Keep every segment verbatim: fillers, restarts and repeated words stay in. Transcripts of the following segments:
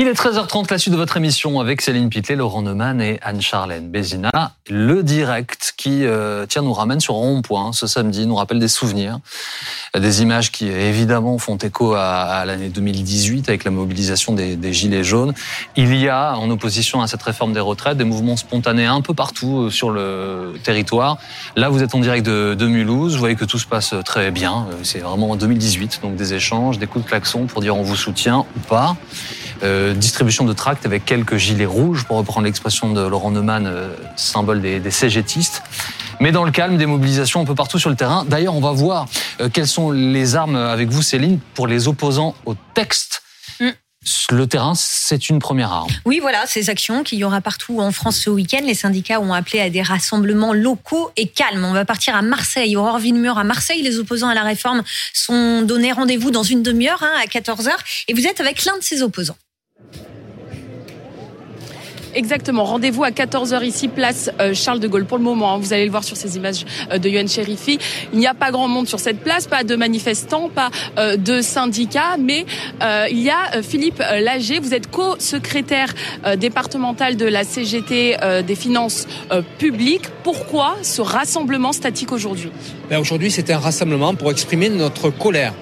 Il est treize heures trente, la suite de votre émission avec Céline Pitlet, Laurent Neumann et Anne-Charlène Bézina. Le direct qui euh, tiens, nous ramène sur un rond-point ce samedi, nous rappelle des souvenirs, des images qui évidemment font écho à, à l'année deux mille dix-huit avec la mobilisation des, des Gilets jaunes. Il y a, en opposition à cette réforme des retraites, des mouvements spontanés un peu partout sur le territoire. Là, vous êtes en direct de, de Mulhouse, vous voyez que tout se passe très bien. C'est vraiment en deux mille dix-huit, donc des échanges, des coups de klaxon pour dire on vous soutient ou pas. Euh, distribution de tracts avec quelques gilets rouges, pour reprendre l'expression de Laurent Neumann, euh, symbole des, des C G Tistes. Mais dans le calme, des mobilisations un peu partout sur le terrain. D'ailleurs, on va voir euh, quelles sont les armes avec vous, Céline, pour les opposants au texte. Mmh. Le terrain, c'est une première arme. Oui, voilà, ces actions qu'il y aura partout en France ce week-end. Les syndicats ont appelé à des rassemblements locaux et calmes. On va partir à Marseille, Aurore Vilmur. À Marseille, les opposants à la réforme sont donnés rendez-vous dans une demi-heure, hein, à quatorze heures. Et vous êtes avec l'un de ces opposants. Exactement, rendez-vous à quatorze heures ici, place Charles de Gaulle. Pour le moment, vous allez le voir sur ces images de Yuen Cherifi, il n'y a pas grand monde sur cette place, pas de manifestants, pas de syndicats, mais il y a Philippe Lager, vous êtes co-secrétaire départemental de la C G T des finances publiques. Pourquoi ce rassemblement statique aujourd'hui ? Ben aujourd'hui, c'est un rassemblement pour exprimer notre colère.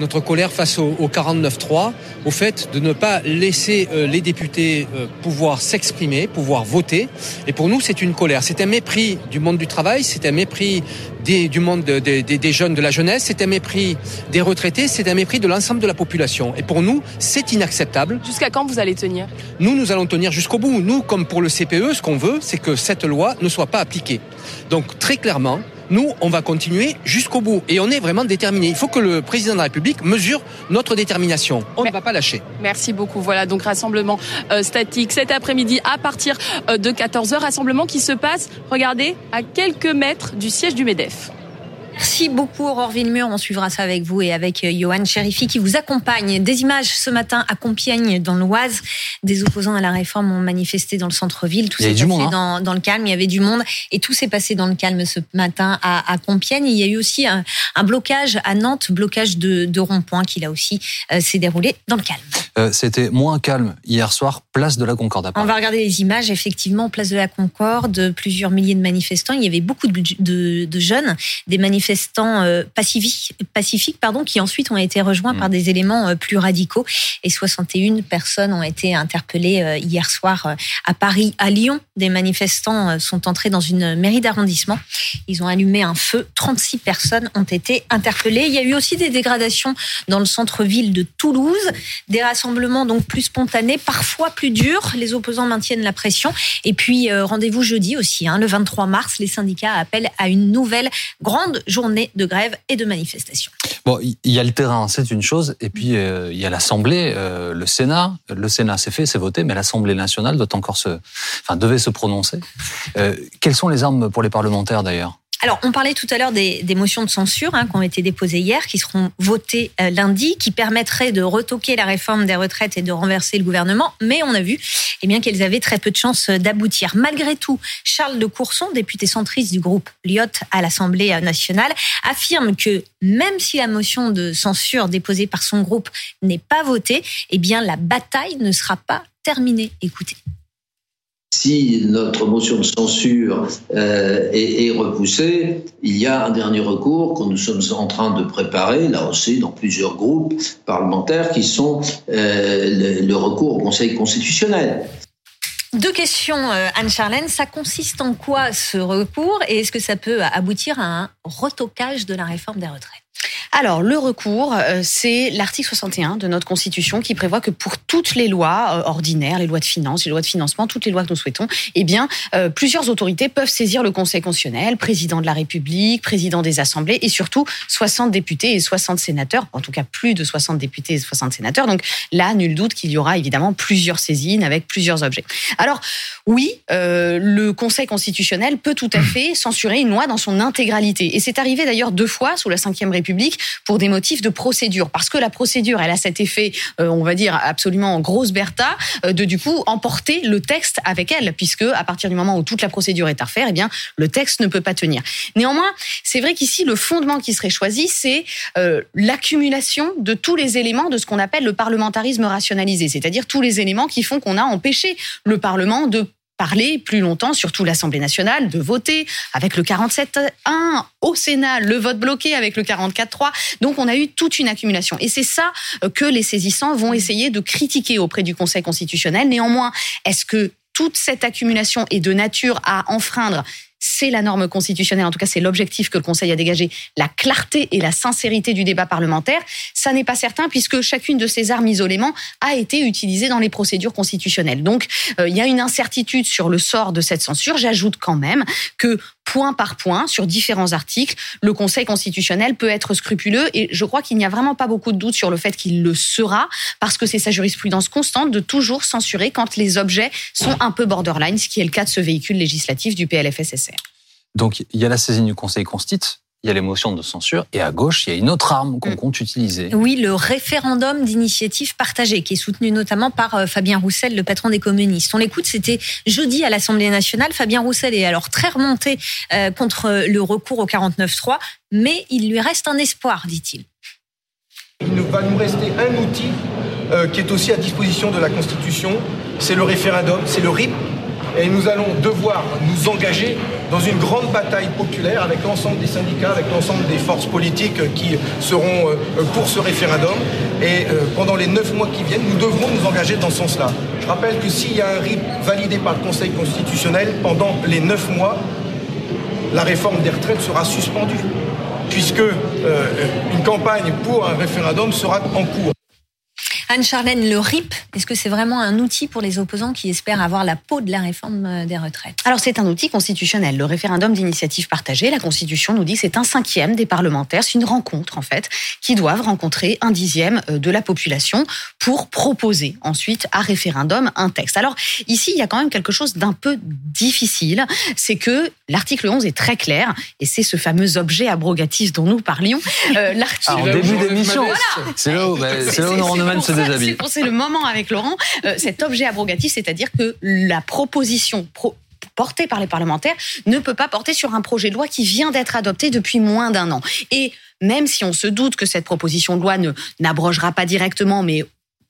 Notre colère face au, au quarante-neuf trois, au fait de ne pas laisser euh, les députés euh, pouvoir s'exprimer, pouvoir voter. Et pour nous, c'est une colère. C'est un mépris du monde du travail, c'est un mépris des, du monde de, de, de, des jeunes, de la jeunesse, c'est un mépris des retraités, c'est un mépris de l'ensemble de la population. Et pour nous, c'est inacceptable. Jusqu'à quand vous allez tenir ? Nous, nous allons tenir jusqu'au bout. Nous, comme pour le C P E, ce qu'on veut, c'est que cette loi ne soit pas appliquée. Donc, très clairement, nous, on va continuer jusqu'au bout. Et on est vraiment déterminés. Il faut que le président de la République mesure notre détermination. On Mais, ne va pas lâcher. Merci beaucoup. Voilà, donc rassemblement euh, statique cet après-midi à partir euh, de quatorze heures. Rassemblement qui se passe, regardez, à quelques mètres du siège du MEDEF. Merci beaucoup, Aurore Vilmur. On suivra ça avec vous et avec Johan Cherifi qui vous accompagne. Des images ce matin à Compiègne, dans l'Oise. Des opposants à la réforme ont manifesté dans le centre-ville. Tout s'est passé monde, hein. dans, dans le calme. Il y avait du monde et tout s'est passé dans le calme ce matin à, à Compiègne. Il y a eu aussi un, un blocage à Nantes, blocage de, de rond-point qui là aussi euh, s'est déroulé dans le calme. Euh, c'était moins calme hier soir, place de la Concorde. On va regarder les images, effectivement, place de la Concorde, plusieurs milliers de manifestants. Il y avait beaucoup de, de, de jeunes, des manifestants manifestants pacifiques, pacifiques pardon, qui ensuite ont été rejoints mmh. par des éléments plus radicaux. Et soixante et une personnes ont été interpellées hier soir à Paris. À Lyon, des manifestants sont entrés dans une mairie d'arrondissement. Ils ont allumé un feu. trente-six personnes ont été interpellées. Il y a eu aussi des dégradations dans le centre-ville de Toulouse. Des rassemblements donc plus spontanés, parfois plus durs. Les opposants maintiennent la pression. Et puis, rendez-vous jeudi aussi, hein, le vingt-trois mars, les syndicats appellent à une nouvelle grande journée de grève et de manifestation. Bon, il y a le terrain, c'est une chose, et puis il euh, y a l'Assemblée, euh, le Sénat. Le Sénat, c'est fait, c'est voté, mais l'Assemblée nationale doit encore se, enfin, devait se prononcer. Euh, quelles sont les armes pour les parlementaires, d'ailleurs ? Alors, on parlait tout à l'heure des, des motions de censure hein, qui ont été déposées hier, qui seront votées euh, lundi, qui permettraient de retoquer la réforme des retraites et de renverser le gouvernement. Mais on a vu eh bien, qu'elles avaient très peu de chances d'aboutir. Malgré tout, Charles de Courson, député centriste du groupe Liot à l'Assemblée nationale, affirme que même si la motion de censure déposée par son groupe n'est pas votée, eh bien, la bataille ne sera pas terminée. Écoutez. Si notre motion de censure euh, est, est repoussée, il y a un dernier recours que nous sommes en train de préparer, là aussi dans plusieurs groupes parlementaires, qui sont euh, le, le recours au Conseil constitutionnel. Deux questions, Anne-Charlène. Ça consiste en quoi ce recours et est-ce que ça peut aboutir à un retoquage de la réforme des retraites ? Alors, le recours, c'est l'article soixante et un de notre Constitution qui prévoit que pour toutes les lois ordinaires, les lois de finances, les lois de financement, toutes les lois que nous souhaitons, eh bien, euh, plusieurs autorités peuvent saisir le Conseil constitutionnel, président de la République, président des assemblées et surtout soixante députés et soixante sénateurs, en tout cas plus de soixante députés et soixante sénateurs. Donc là, nul doute qu'il y aura évidemment plusieurs saisines avec plusieurs objets. Alors, oui, euh, le Conseil constitutionnel peut tout à fait censurer une loi dans son intégralité. Et c'est arrivé d'ailleurs deux fois sous la cinquième République pour des motifs de procédure. Parce que la procédure, elle a cet effet, euh, on va dire, absolument grosse Bertha, euh, de du coup emporter le texte avec elle, puisque à partir du moment où toute la procédure est à refaire, eh bien, le texte ne peut pas tenir. Néanmoins, c'est vrai qu'ici, le fondement qui serait choisi, c'est euh, l'accumulation de tous les éléments de ce qu'on appelle le parlementarisme rationalisé, c'est-à-dire tous les éléments qui font qu'on a empêché le Parlement de parler plus longtemps, surtout l'Assemblée nationale, de voter avec le quarante-sept un, au Sénat, le vote bloqué avec le quarante-quatre trois. Donc, on a eu toute une accumulation. Et c'est ça que les saisissants vont essayer de critiquer auprès du Conseil constitutionnel. Néanmoins, est-ce que toute cette accumulation est de nature à enfreindre, c'est la norme constitutionnelle, en tout cas c'est l'objectif que le Conseil a dégagé, la clarté et la sincérité du débat parlementaire, ça n'est pas certain puisque chacune de ces armes isolément a été utilisée dans les procédures constitutionnelles. Donc euh, il y a une incertitude sur le sort de cette censure. J'ajoute quand même que point par point, sur différents articles, le Conseil constitutionnel peut être scrupuleux et je crois qu'il n'y a vraiment pas beaucoup de doute sur le fait qu'il le sera parce que c'est sa jurisprudence constante de toujours censurer quand les objets sont un peu borderline, ce qui est le cas de ce véhicule législatif du P L F S S R. Donc, il y a la saisine du Conseil constitutionnel, il y a les motions de censure, et à gauche, il y a une autre arme qu'on compte utiliser. Oui, le référendum d'initiative partagée, qui est soutenu notamment par Fabien Roussel, le patron des communistes. On l'écoute, c'était jeudi à l'Assemblée nationale. Fabien Roussel est alors très remonté euh, contre le recours au quarante-neuf trois, mais il lui reste un espoir, dit-il. Il va nous rester un outil euh, qui est aussi à disposition de la Constitution, c'est le référendum, c'est le R I P. Et nous allons devoir nous engager dans une grande bataille populaire avec l'ensemble des syndicats, avec l'ensemble des forces politiques qui seront pour ce référendum. Et pendant les neuf mois qui viennent, nous devrons nous engager dans ce sens-là. Je rappelle que s'il y a un R I P validé par le Conseil constitutionnel, pendant les neuf mois, la réforme des retraites sera suspendue, puisque une campagne pour un référendum sera en cours. Anne-Charlène, le R I P, est-ce que c'est vraiment un outil pour les opposants qui espèrent avoir la peau de la réforme des retraites ? Alors c'est un outil constitutionnel. Le référendum d'initiative partagée, la Constitution nous dit que c'est un cinquième des parlementaires, c'est une rencontre en fait, qui doivent rencontrer un dixième de la population pour proposer ensuite à référendum un texte. Alors ici, il y a quand même quelque chose d'un peu difficile, c'est que l'article onze est très clair, et c'est ce fameux objet abrogatif dont nous parlions. Euh, l'article... Alors, en début d'émission, voilà. C'est là où, bah, c'est là où Laurent Neumann se déshabille. C'est, c'est le moment avec Laurent, euh, cet objet abrogatif, c'est-à-dire que la proposition... Pro- porté par les parlementaires, ne peut pas porter sur un projet de loi qui vient d'être adopté depuis moins d'un an. Et même si on se doute que cette proposition de loi ne, n'abrogera pas directement, mais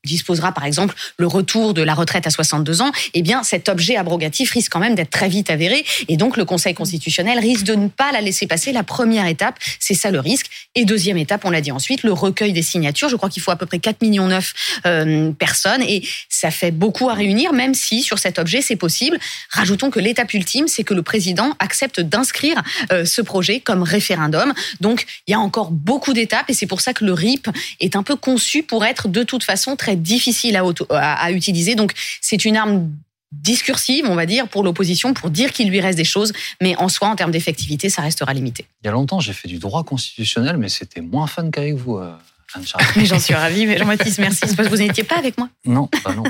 disposera par exemple le retour de la retraite à soixante-deux ans, eh bien cet objet abrogatif risque quand même d'être très vite avéré. Et donc le Conseil constitutionnel risque de ne pas la laisser passer. La première étape, c'est ça le risque. Et deuxième étape, on l'a dit ensuite, le recueil des signatures. Je crois qu'il faut à peu près quatre virgule neuf millions euh, personnes et ça fait beaucoup à réunir, même si sur cet objet c'est possible. Rajoutons que l'étape ultime, c'est que le président accepte d'inscrire euh, ce projet comme référendum. Donc il y a encore beaucoup d'étapes et c'est pour ça que le R I P est un peu conçu pour être de toute façon très difficile à, auto- à, à utiliser. Donc, c'est une arme discursive, on va dire, pour l'opposition, pour dire qu'il lui reste des choses. Mais en soi, en termes d'effectivité, ça restera limité. Il y a longtemps, j'ai fait du droit constitutionnel, mais c'était moins fun qu'avec vous, euh, Anne-Charles. Mais j'en suis ravie. Mais Jean-Baptiste, merci. C'est parce que vous n'étiez pas avec moi. Non, bah non.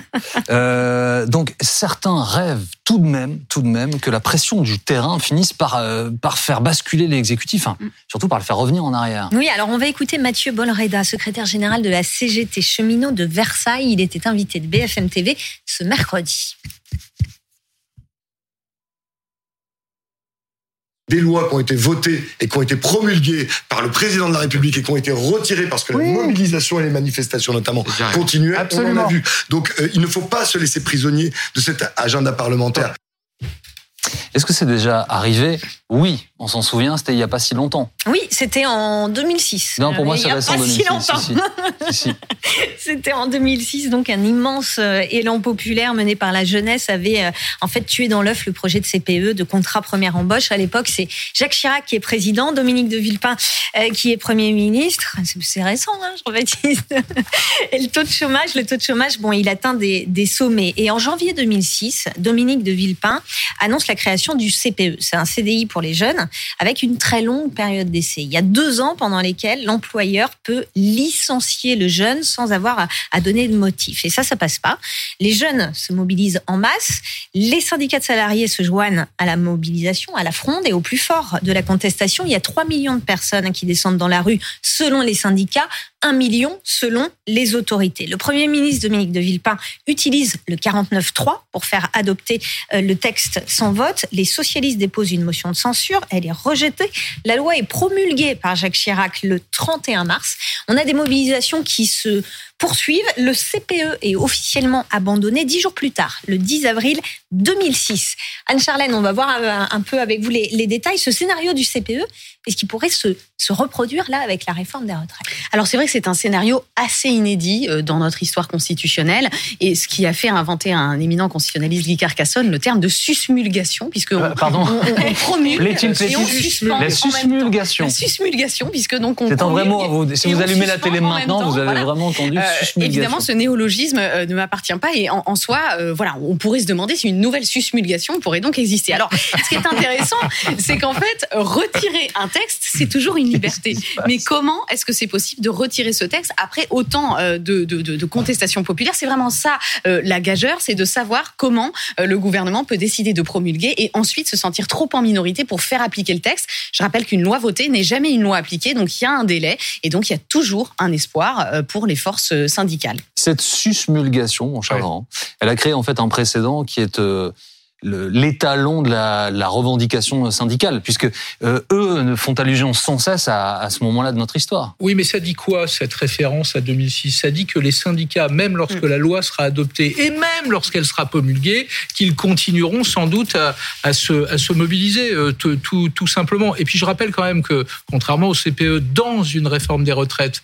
Euh, donc, certains rêvent tout de même, tout de même que la pression du terrain finisse par, euh, par faire basculer l'exécutif, hein, surtout par le faire revenir en arrière. Oui, alors on va écouter Mathieu Bonreda, secrétaire général de la C G T cheminot de Versailles. Il était invité de B F M T V ce mercredi. Des lois qui ont été votées et qui ont été promulguées par le président de la République et qui ont été retirées parce que oui. La mobilisation et les manifestations notamment continuaient, on en a vu. Donc euh, il ne faut pas se laisser prisonnier de cet agenda parlementaire. Est-ce que c'est déjà arrivé ? Oui, on s'en souvient, c'était il n'y a pas si longtemps. Oui, c'était en deux mille six. Non, pour moi, ça reste en deux mille six. Si si, si, si. C'était en deux mille six, donc un immense élan populaire mené par la jeunesse avait en fait tué dans l'œuf le projet de C P E, de contrat première embauche. À l'époque, c'est Jacques Chirac qui est président, Dominique de Villepin qui est Premier ministre. C'est récent, hein, Jean-Baptiste. Et le taux de chômage, le taux de chômage, bon, il atteint des, des sommets. Et en janvier deux mille six, Dominique de Villepin annonce la création négociation du C P E. C'est un C D I pour les jeunes avec une très longue période d'essai. Il y a deux ans pendant lesquels l'employeur peut licencier le jeune sans avoir à donner de motif. Et ça, ça passe pas. Les jeunes se mobilisent en masse. Les syndicats de salariés se joignent à la mobilisation, à la fronde et au plus fort de la contestation. Il y a trois millions de personnes qui descendent dans la rue selon les syndicats, un million selon les autorités. Le Premier ministre Dominique de Villepin utilise le quarante-neuf trois pour faire adopter le texte sans vote. Les socialistes déposent une motion de censure. Elle est rejetée. La loi est promulguée par Jacques Chirac le trente et un mars. On a des mobilisations qui se poursuivent. Le C P E est officiellement abandonné dix jours plus tard, le dix avril deux mille six. Anne-Charlène, on va voir un peu avec vous les, les détails. Ce scénario du C P E, est-ce qu'il pourrait se, se reproduire là avec la réforme des retraites? Alors c'est vrai que c'est un scénario assez inédit dans notre histoire constitutionnelle et ce qui a fait inventer à un éminent constitutionnaliste, Guy Carcassonne, le terme de susmulgation, puisque euh, on, pardon. on, on, on promulgue et on suspend. La susmulgation. La susmulgation, puisque donc on C'est un vrai mot à vous. Si vous allumez la télé maintenant, temps, vous avez voilà. vraiment entendu. Euh, évidemment, ce néologisme euh, ne m'appartient pas et en, en soi, euh, voilà, on pourrait se demander si une nouvelle susmulgation pourrait donc exister. Alors, ce qui est intéressant, c'est qu'en fait, retirer un texte, c'est toujours une liberté. Mais comment est-ce que c'est possible de retirer ce texte après autant euh, de, de, de, de contestations populaires? C'est vraiment ça euh, la gageure, c'est de savoir comment euh, le gouvernement peut décider de promulguer et ensuite se sentir trop en minorité pour faire appliquer le texte. Je rappelle qu'une loi votée n'est jamais une loi appliquée, donc il y a un délai et donc il y a toujours un espoir euh, pour les forces syndicales. Cette susmulgation, mon cher Laurent, oui. elle a créé en fait un précédent qui est euh, le, l'étalon de la, la revendication syndicale, puisque euh, eux font allusion sans cesse à, à ce moment-là de notre histoire. Oui, mais ça dit quoi, cette référence à deux mille six? Ça dit que les syndicats, même lorsque mmh. la loi sera adoptée et même lorsqu'elle sera promulguée, qu'ils continueront sans doute à, à, se, à se mobiliser, euh, tout, tout, tout simplement. Et puis je rappelle quand même que, contrairement au C P E, dans une réforme des retraites,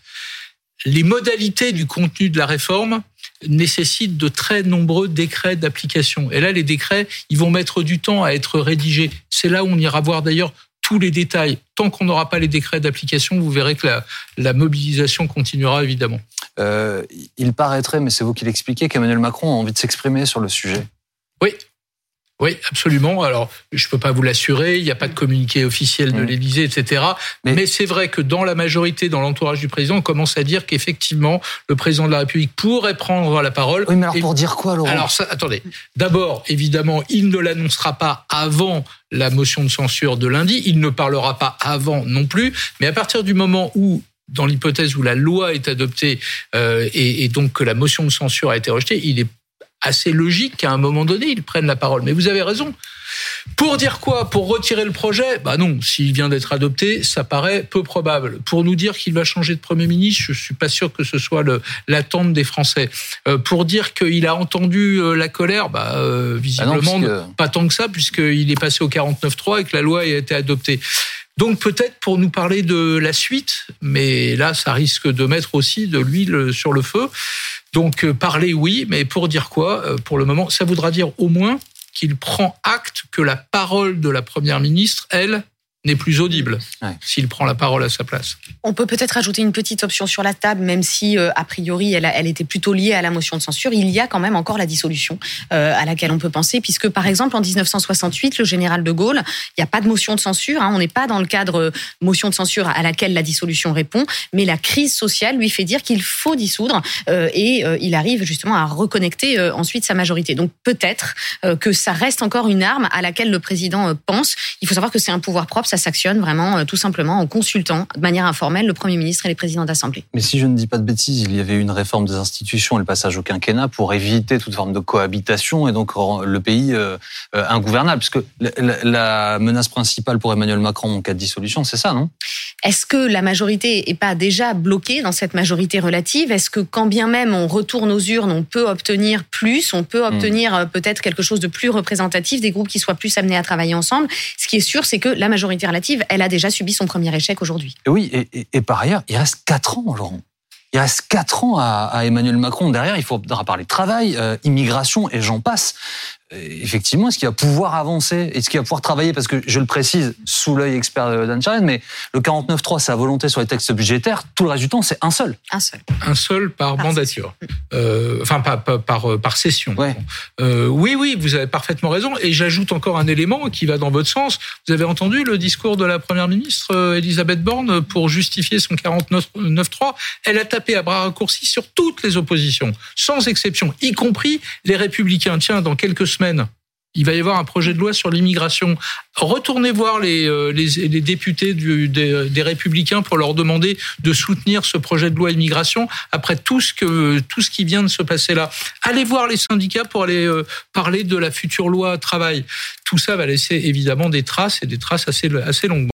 les modalités du contenu de la réforme nécessitent de très nombreux décrets d'application. Et là, les décrets, ils vont mettre du temps à être rédigés. C'est là où on ira voir d'ailleurs tous les détails. Tant qu'on n'aura pas les décrets d'application, vous verrez que la, la mobilisation continuera évidemment. Euh, il paraîtrait, mais c'est vous qui l'expliquez, qu'Emmanuel Macron a envie de s'exprimer sur le sujet. Oui. Oui, absolument. Alors, je ne peux pas vous l'assurer, il n'y a pas de communiqué officiel de l'Élysée, et cetera. Mais, Mais c'est vrai que dans la majorité, dans l'entourage du président, on commence à dire qu'effectivement, le président de la République pourrait prendre la parole. Oui, mais alors et... pour dire quoi, Laurent ? Alors, ça, attendez. D'abord, évidemment, il ne l'annoncera pas avant la motion de censure de lundi. Il ne parlera pas avant non plus. Mais à partir du moment où, dans l'hypothèse où la loi est adoptée euh, et, et donc que la motion de censure a été rejetée, il est assez logique qu'à un moment donné, ils prennent la parole. Mais vous avez raison. Pour dire quoi? Pour retirer le projet? Bah non, s'il vient d'être adopté, ça paraît peu probable. Pour nous dire qu'il va changer de Premier ministre, je suis pas sûr que ce soit le, l'attente des Français. Euh, pour dire qu'il a entendu euh, la colère, bah euh, visiblement, bah non, puisque... pas tant que ça, puisqu'il est passé au quarante-neuf trois et que la loi a été adoptée. Donc peut-être pour nous parler de la suite, mais là, ça risque de mettre aussi de l'huile sur le feu. Donc euh, parler, oui, mais pour dire quoi? euh, Pour le moment, ça voudra dire au moins qu'il prend acte que la parole de la Première ministre, elle, n'est plus audible, ouais. s'il prend la parole à sa place. On peut peut-être ajouter une petite option sur la table, même si, euh, a priori, elle, a, elle était plutôt liée à la motion de censure. Il y a quand même encore la dissolution euh, à laquelle on peut penser, puisque, par exemple, en dix-neuf cent soixante-huit, le général de Gaulle, il n'y a pas de motion de censure, hein, on n'est pas dans le cadre motion de censure à laquelle la dissolution répond, mais la crise sociale lui fait dire qu'il faut dissoudre, euh, et euh, il arrive justement à reconnecter euh, ensuite sa majorité. Donc peut-être euh, que ça reste encore une arme à laquelle le président euh, pense. Il faut savoir que c'est un pouvoir propre, ça s'actionne vraiment tout simplement en consultant de manière informelle le Premier ministre et les présidents d'Assemblée. Mais si je ne dis pas de bêtises, il y avait une réforme des institutions et le passage au quinquennat pour éviter toute forme de cohabitation et donc le pays euh, euh, ingouvernable. Parce que la, la menace principale pour Emmanuel Macron en cas de dissolution, c'est ça, non? Est-ce que la majorité n'est pas déjà bloquée dans cette majorité relative? Est-ce que quand bien même on retourne aux urnes, on peut obtenir plus, on peut obtenir mmh. peut-être quelque chose de plus représentatif, des groupes qui soient plus amenés à travailler ensemble? Ce qui est sûr, c'est que la majorité relative, elle a déjà subi son premier échec aujourd'hui. Et oui, et, et, et par ailleurs, il reste quatre ans, Laurent. Il reste quatre ans à, à Emmanuel Macron. Derrière, il faudra parler travail, euh, immigration, et j'en passe. effectivement, est-ce qu'il va pouvoir avancer? Est-ce qu'il va pouvoir travailler? Parce que, je le précise, sous l'œil expert d'Anne-Charlène, mais le quarante-neuf trois, sa volonté sur les textes budgétaires, tout le reste du temps, c'est un seul. Un seul. Un seul par, par mandature. Euh, enfin, par, par, par, par session. Ouais. Euh, oui, oui, vous avez parfaitement raison. Et j'ajoute encore un élément qui va dans votre sens. Vous avez entendu le discours de la Première ministre, Elisabeth Borne, pour justifier son quarante-neuf trois. Elle a tapé à bras raccourcis sur toutes les oppositions, sans exception, y compris les Républicains. Tiens, dans quelques semaines, il va y avoir un projet de loi sur l'immigration. Retournez voir les, euh, les, les députés du, des, des Républicains pour leur demander de soutenir ce projet de loi immigration après tout ce, que, tout ce qui vient de se passer là. Allez voir les syndicats pour aller euh, parler de la future loi travail. Tout ça va laisser évidemment des traces et des traces assez, assez longues.